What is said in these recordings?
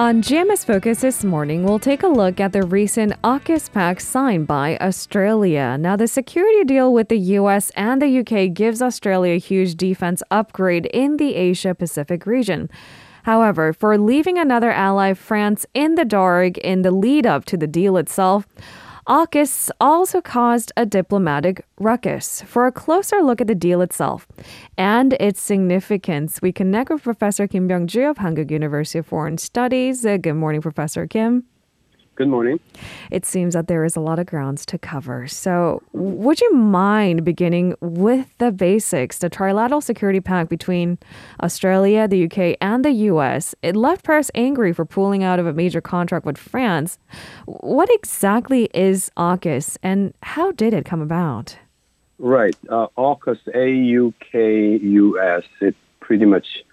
On GMS Focus this morning, we'll take a look at the recent AUKUS pact signed by Australia. Now, the security deal with the US and the UK gives Australia a huge defense upgrade in the Asia-Pacific region. However, for leaving another ally, France, in the dark in the lead-up to the deal itself, AUKUS also caused a diplomatic ruckus. For a closer look at the deal itself and its significance, we connect with Professor Kim Byung-ju of Hankuk University of Foreign Studies. Good morning, Professor Kim. Good morning. It seems that there is a lot of grounds to cover. So would you mind beginning with the basics? The trilateral security pact between Australia, the UK, and the US, it left Paris angry for pulling out of a major contract with France. What exactly is AUKUS and how did it come about? Right. AUKUS, A-U-K-U-S, it pretty much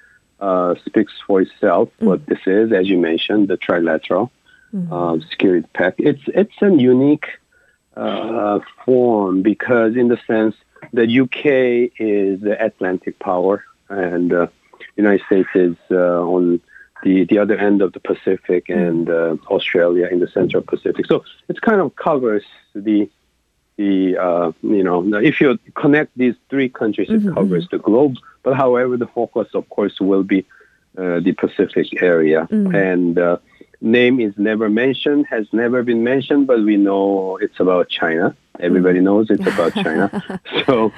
speaks for itself what this is, as you mentioned, the trilateral. Security pact. It's a unique form because, in the sense, the UK is the Atlantic power, and United States is on the other end of the Pacific, and Australia in the Central Pacific. So it kind of covers if you connect these three countries, it covers the globe. But however, the focus, of course, will be the Pacific area, and name is never mentioned, has never been mentioned, but we know it's about China. Everybody knows it's about China. So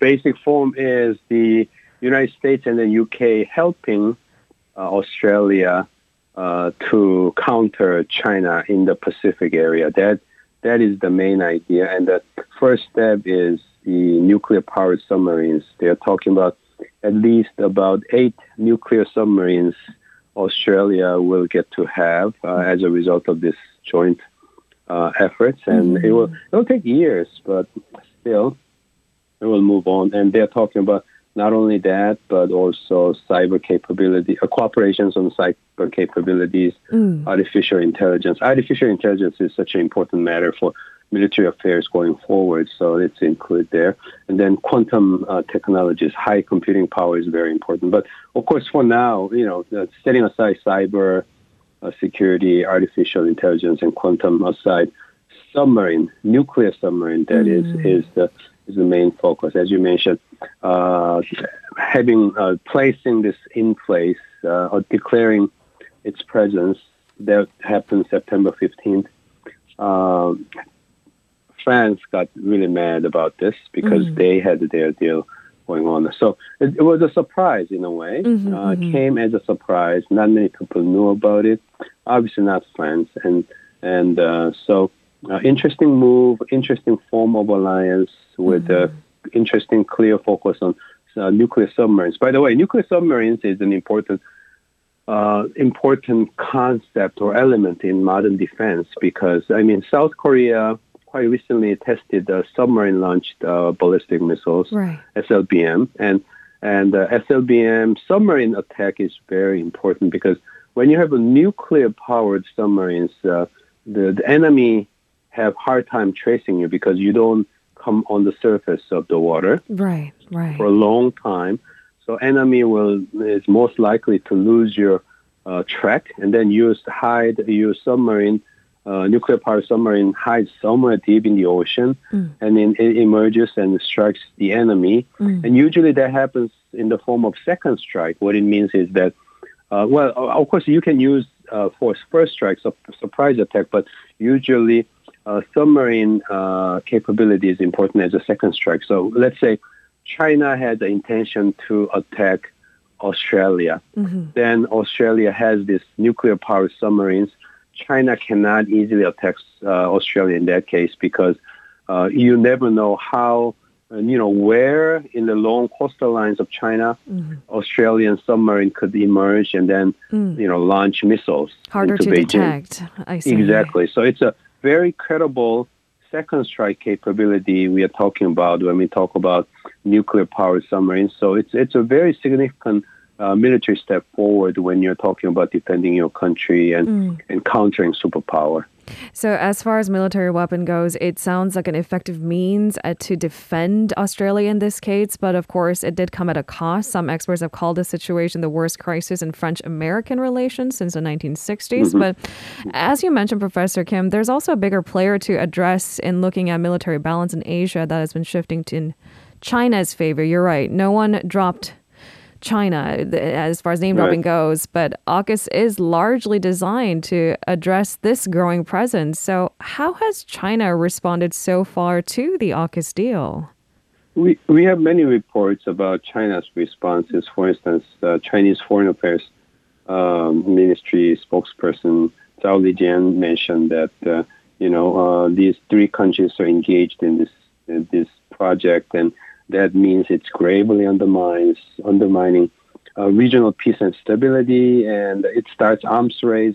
basic form is the United States and the UK helping Australia to counter China in the Pacific area. That is the main idea. And the first step is the nuclear-powered submarines. They're talking about at least about 8 nuclear submarines Australia will get to have as a result of this joint efforts, and it'll take years, but still it will move on. And they're talking about not only that, but also cyber capability, cooperations on cyber capabilities, artificial intelligence. Artificial intelligence is such an important matter for military affairs going forward, so it's included there. And then quantum technologies, high computing power is very important. But of course, for now, setting aside cyber security, artificial intelligence, and quantum aside, nuclear submarine, that is the main focus. As you mentioned, placing this in place or declaring its presence, that happened September 15th. France got really mad about this because they had their deal going on. So it was a surprise in a way. Came as a surprise. Not many people knew about it. Obviously not France. And so interesting move, interesting form of alliance with interesting, clear focus on nuclear submarines. By the way, nuclear submarines is an important concept or element in modern defense because, South Korea quite recently tested submarine-launched ballistic missiles, SLBM. And SLBM submarine attack is very important because when you have a nuclear-powered submarines, the enemy have hard time tracing you because you don't come on the surface of the water for a long time. So enemy is most likely to lose your track and then hide your submarine. Nuclear power submarine hides somewhere deep in the ocean, and then it emerges and strikes the enemy. And usually that happens in the form of second strike. What it means is that, of course, you can use force first strike, surprise attack, but usually submarine capability is important as a second strike. So let's say China had the intention to attack Australia. Then Australia has these nuclear power submarines. China cannot easily attack Australia in that case because you never know how, where in the long coastal lines of China, Australian submarine could emerge and then, launch missiles. Harder to detect. I see. Exactly. So it's a very credible second strike capability we are talking about when we talk about nuclear powered submarines. So it's a very significant military step forward when you're talking about defending your country and countering superpower. So as far as military weapon goes, it sounds like an effective means to defend Australia in this case. But of course, it did come at a cost. Some experts have called this situation the worst crisis in French-American relations since the 1960s. Mm-hmm. But as you mentioned, Professor Kim, there's also a bigger player to address in looking at military balance in Asia that has been shifting to China's favor. You're right. No one dropped China as far as name dropping goes, but AUKUS is largely designed to address this growing presence. So how has China responded so far to the AUKUS deal? We have many reports about China's responses. For instance, Chinese Foreign Affairs Ministry spokesperson Zhao Lijian mentioned that these three countries are engaged in this project, and that means it's gravely undermining regional peace and stability, and it starts arms race,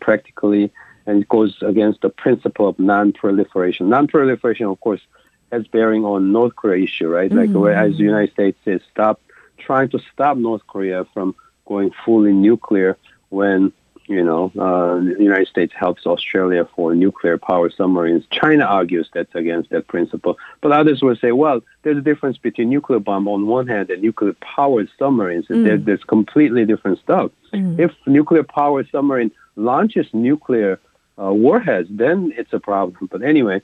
practically, and goes against the principle of non-proliferation. Non-proliferation, of course, has bearing on North Korea issue, right? Mm-hmm. Like, whereas the United States says, trying to stop North Korea from going fully nuclear when, the United States helps Australia for nuclear power submarines. China argues that's against that principle. But others will say, well, there's a difference between nuclear bomb on one hand and nuclear powered submarines. Mm. There's completely different stuff. Mm. If nuclear powered submarine launches nuclear warheads, then it's a problem. But anyway,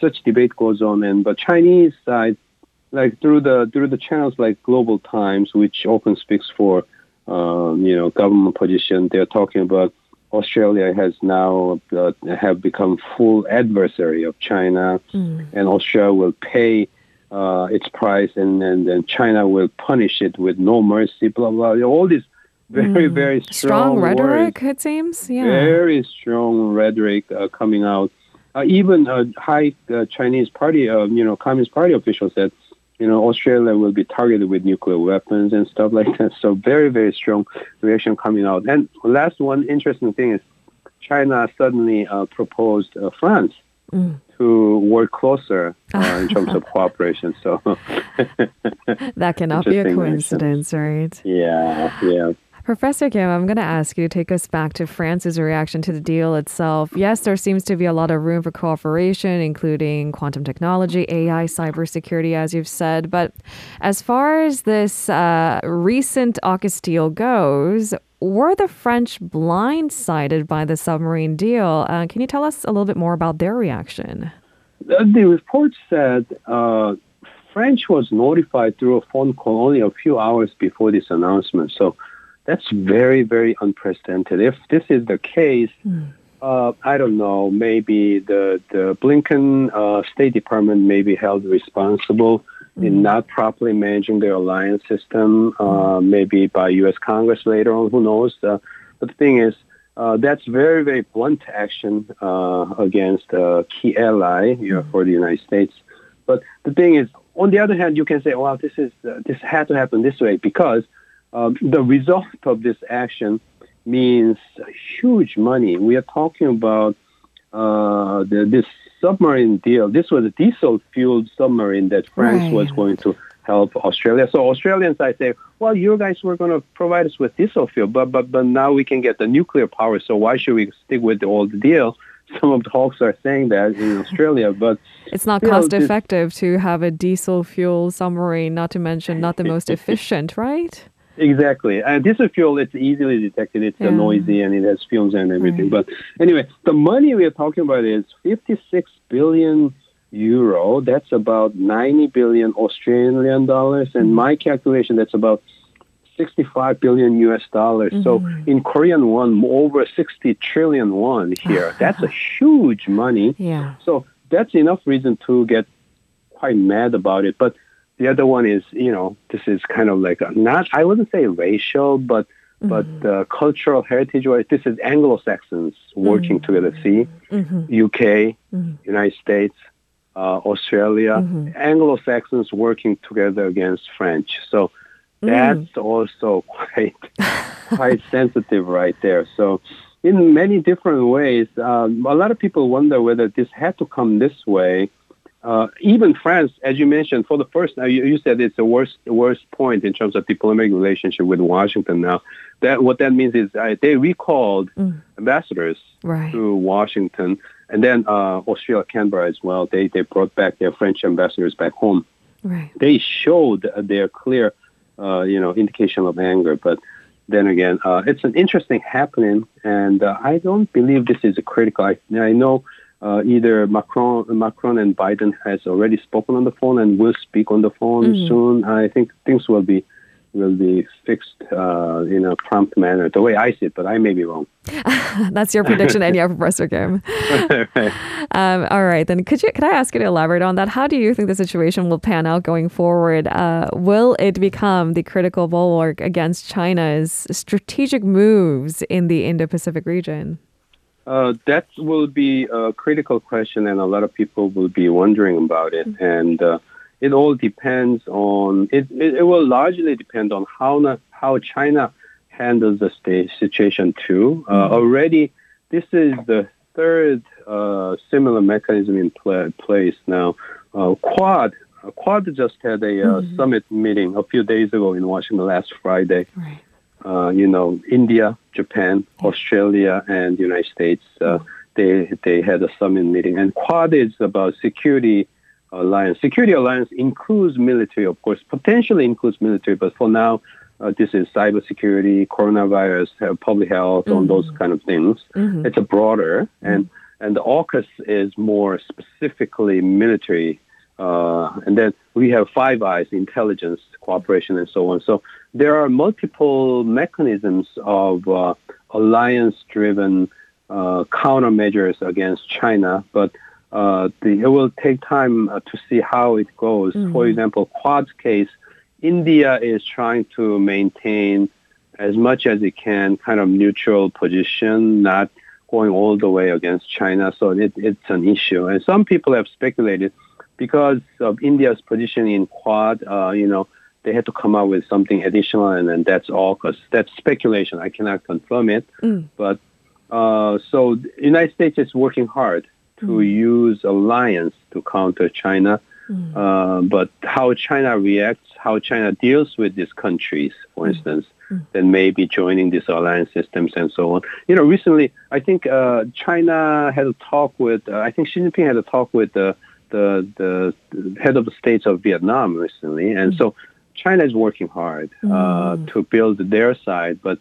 such debate goes on. And the Chinese side, like through the channels like Global Times, which often speaks for government position, they're talking about Australia has now have become full adversary of China, and Australia will pay its price, and China will punish it with no mercy, blah, blah, blah. All these very, very strong rhetoric, words, it seems. Yeah. Very strong rhetoric coming out. Even high Chinese party, Communist Party officials said, Australia will be targeted with nuclear weapons and stuff like that. So very, very strong reaction coming out. And last one interesting thing is China suddenly proposed France to work closer in terms of cooperation. So that cannot be a coincidence, right? Yeah. Professor Kim, I'm going to ask you to take us back to France's reaction to the deal itself. Yes, there seems to be a lot of room for cooperation, including quantum technology, AI, cybersecurity, as you've said. But as far as this recent AUKUS deal goes, were the French blindsided by the submarine deal? Can you tell us a little bit more about their reaction? The report said French was notified through a phone call only a few hours before this announcement. So that's very, very unprecedented. If this is the case, I don't know, maybe the Blinken State Department may be held responsible in not properly managing their alliance system, maybe by U.S. Congress later on, who knows. But the thing is, that's very, very blunt action against a key ally for the United States. But the thing is, on the other hand, you can say, well, this had to happen this way because the result of this action means huge money. We are talking about this submarine deal. This was a diesel-fueled submarine that France was going to help Australia. So Australians, I say, well, you guys were going to provide us with diesel fuel, but now we can get the nuclear power, so why should we stick with the old deal? Some of the hawks are saying that in Australia, but it's not cost-effective to have a diesel-fuel submarine, not to mention not the most efficient, right? Exactly. And diesel fuel, it's easily detected. It's noisy and it has fumes and everything. Right. But anyway, the money we are talking about is 56 billion euro. That's about 90 billion Australian dollars. And my calculation, that's about 65 billion US dollars. Mm-hmm. So in Korean won, over 60 trillion won here. That's a huge money. Yeah. So that's enough reason to get quite mad about it. But the other one is, this is kind of like I wouldn't say racial, but cultural heritage-wise, this is Anglo-Saxons working together. See, UK, United States, Australia, Anglo-Saxons working together against French. So that's also quite sensitive right there. So in many different ways, a lot of people wonder whether this had to come this way Even France, as you mentioned, for the first time, you said it's the worst point in terms of diplomatic relationship with Washington now. That what that means is they recalled ambassadors to Washington, and then Australia, Canberra as well. They brought back their French ambassadors back home. Right. They showed their clear, indication of anger. But then again, it's an interesting happening, and I don't believe this is a critical. I know. Either Macron and Biden has already spoken on the phone and will speak on the phone soon. I think things will be fixed in a prompt manner, the way I see it, but I may be wrong. That's your prediction, and Professor Kim. All right, then could I ask you to elaborate on that? How do you think the situation will pan out going forward? Will it become the critical bulwark against China's strategic moves in the Indo-Pacific region? That will be a critical question, and a lot of people will be wondering about it. And it all depends on it will largely depend on how China handles the situation too. Already, this is the third similar mechanism in place now. Quad just had a summit meeting a few days ago in Washington last Friday. Right. India, Japan, Australia, and the United States, they had a summit meeting. And Quad is about security alliance. Security alliance includes military, of course, potentially includes military, but for now, this is cybersecurity, coronavirus, public health, all those kind of things. It's a broader, and the AUKUS is more specifically military. And then we have Five Eyes, intelligence, cooperation, and so on. So there are multiple mechanisms of alliance-driven countermeasures against China, but it will take time to see how it goes. For example, Quad's case, India is trying to maintain as much as it can kind of neutral position, not going all the way against China. So it's an issue. And some people have speculated because of India's position in Quad, they had to come up with something additional, and then that's all, because that's speculation. I cannot confirm it. But so the United States is working hard to use alliance to counter China. But how China reacts, how China deals with these countries, for instance, then maybe joining these alliance systems and so on. Recently, I think China had a talk with, I think Xi Jinping had a talk with the head of the states of Vietnam recently. And so China is working hard to build their side. But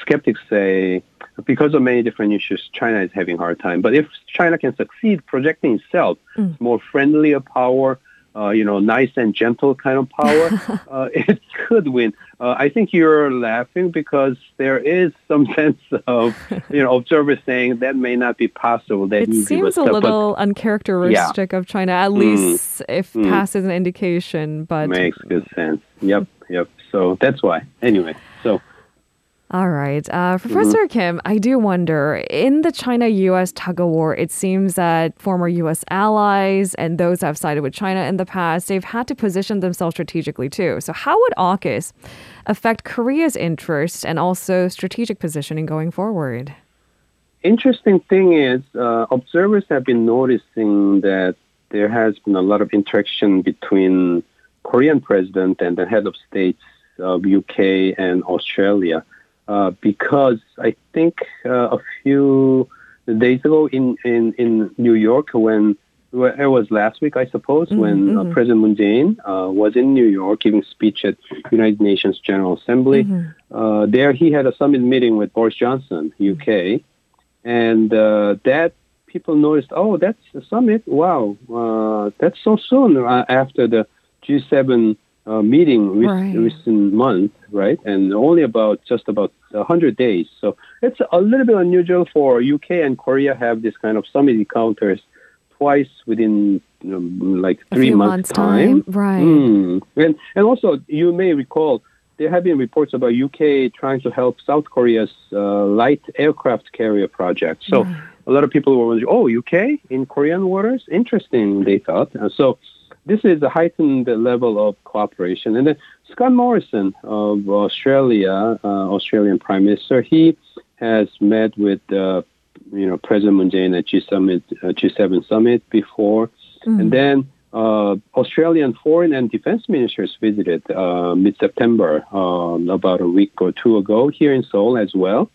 skeptics say, because of many different issues, China is having a hard time. But if China can succeed projecting itself, more friendly a power, nice and gentle kind of power, it could win. I think you're laughing because there is some sense of, observers saying that may not be possible. That it seems a little uncharacteristic of China, at least if past is an indication. But makes good sense. Yep. So that's why. Anyway, so. All right. Professor Kim, I do wonder, in the China-U.S. tug-of-war, it seems that former U.S. allies and those who have sided with China in the past, they've had to position themselves strategically too. So how would AUKUS affect Korea's interests and also strategic positioning going forward? Interesting thing is, observers have been noticing that there has been a lot of interaction between Korean president and the head of states of UK and Australia. Because I think a few days ago in New York, when it was last week, I suppose, when President Moon Jae-in was in New York giving speech at United Nations General Assembly, there he had a summit meeting with Boris Johnson, UK, and that people noticed, oh, that's a summit, wow, that's so soon after the G7 meeting recent month, right? And only about 100 days. So it's a little bit unusual for UK and Korea have this kind of summit encounters twice within like 3 months time. Right. And also, you may recall, there have been reports about UK trying to help South Korea's light aircraft carrier project. So a lot of people were wondering, oh, UK in Korean waters? Interesting, they thought. So this is a heightened level of cooperation. And then Scott Morrison of Australia, Australian Prime Minister, he has met with President Moon Jae-in at G7 summit before. And then Australian foreign and defense ministers visited mid-September, about a week or two ago, here in Seoul as well.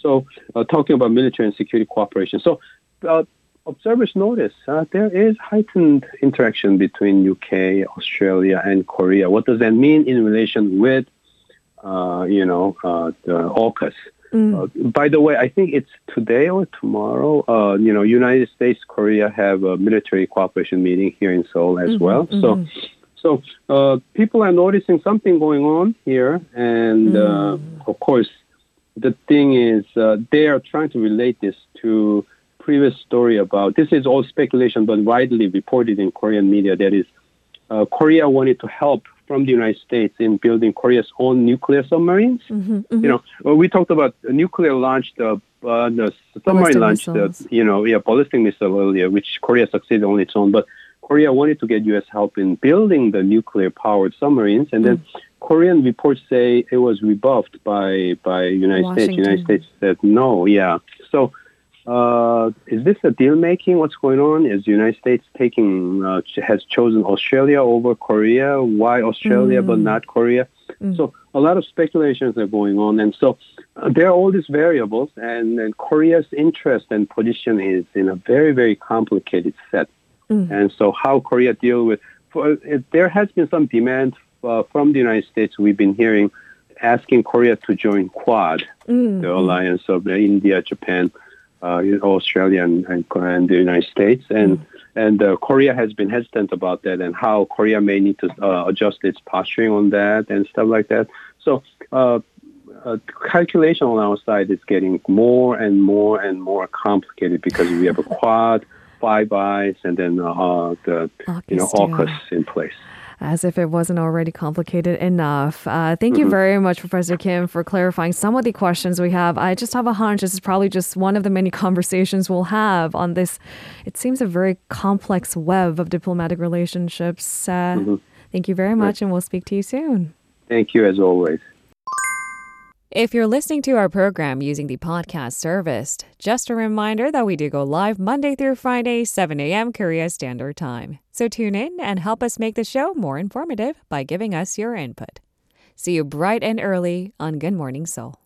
So talking about military and security cooperation. So observers notice there is heightened interaction between UK, Australia, and Korea. What does that mean in relation with, the AUKUS? By the way, I think it's today or tomorrow, United States, Korea have a military cooperation meeting here in Seoul as well. So people are noticing something going on here. And of course, the thing is they are trying to relate this to previous story about, this is all speculation, but widely reported in Korean media, that is Korea wanted to help from the United States in building Korea's own nuclear submarines. We talked about nuclear-launched, submarine-launched, ballistic missile earlier, which Korea succeeded on its own. But Korea wanted to get U.S. help in building the nuclear-powered submarines. And then Korean reports say it was rebuffed by United Washington. States. United States said no, So is this a deal-making? What's going on? Is the United States has chosen Australia over Korea? Why Australia but not Korea? So a lot of speculations are going on. And so there are all these variables, and Korea's interest and position is in a very, very complicated set. And so how Korea deal with... there has been some demand from the United States, we've been hearing, asking Korea to join Quad, the alliance of India, Japan, Australia and the United States, and Korea has been hesitant about that, and how Korea may need to adjust its posturing on that and stuff like that. So calculation on our side is getting more and more and more complicated, because we have a Quad, Five Eyes, and then the AUKUS in place. As if it wasn't already complicated enough. Thank you very much, Professor Kim, for clarifying some of the questions we have. I just have a hunch this is probably just one of the many conversations we'll have on this. It seems a very complex web of diplomatic relationships. Thank you very much, and we'll speak to you soon. Thank you, as always. If you're listening to our program using the podcast service, just a reminder that we do go live Monday through Friday, 7 a.m. Korea Standard Time. So tune in and help us make the show more informative by giving us your input. See you bright and early on Good Morning Seoul.